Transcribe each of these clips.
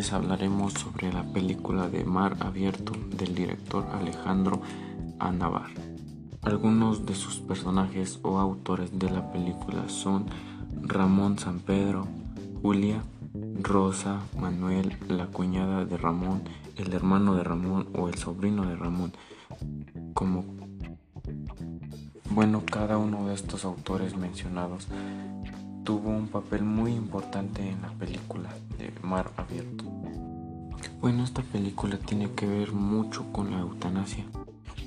les hablaremos sobre la película de Mar Abierto del director Alejandro Amenábar. Algunos de sus personajes o autores de la película son Ramón Sampedro, Julia, Rosa, Manuel, la cuñada de Ramón, el hermano de Ramón o el sobrino de Ramón. Cada uno de estos autores mencionados tuvo un papel muy importante en la película de Mar Abierto. Esta película tiene que ver mucho con la eutanasia,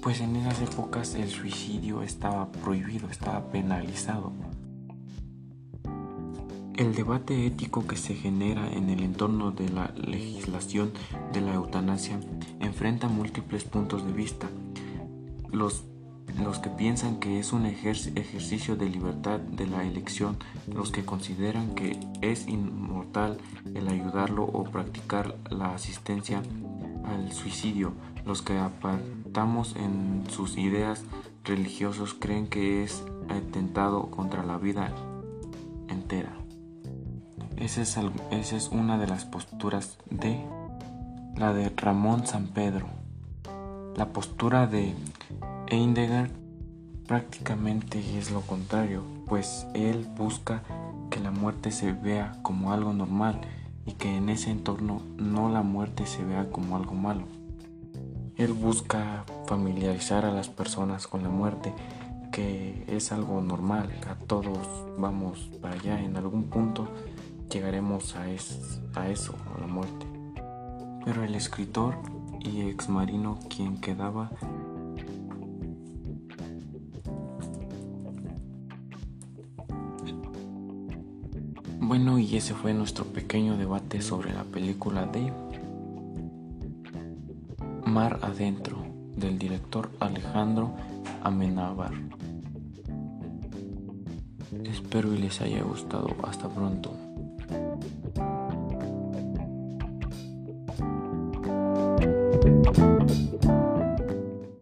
pues en esas épocas el suicidio estaba prohibido, estaba penalizado. El debate ético que se genera en el entorno de la legislación de la eutanasia enfrenta múltiples puntos de vista. Los que piensan que es un ejercicio de libertad de la elección, los que consideran que es inmortal el ayudarlo o practicar la asistencia al suicidio, los que apartamos en sus ideas religiosos creen que es atentado contra la vida entera. Esa es una de las posturas de la de Ramón Sampedro. La postura de Amenábar prácticamente es lo contrario, pues él busca que la muerte se vea como algo normal y que en ese entorno no la muerte se vea como algo malo. Él busca familiarizar a las personas con la muerte, que es algo normal, a todos vamos para allá, en algún punto llegaremos a eso, a la muerte. Pero el escritor y ex marino quien quedaba y ese fue nuestro pequeño debate sobre la película de Mar Adentro del director Alejandro Amenábar. Espero y les haya gustado. Hasta pronto.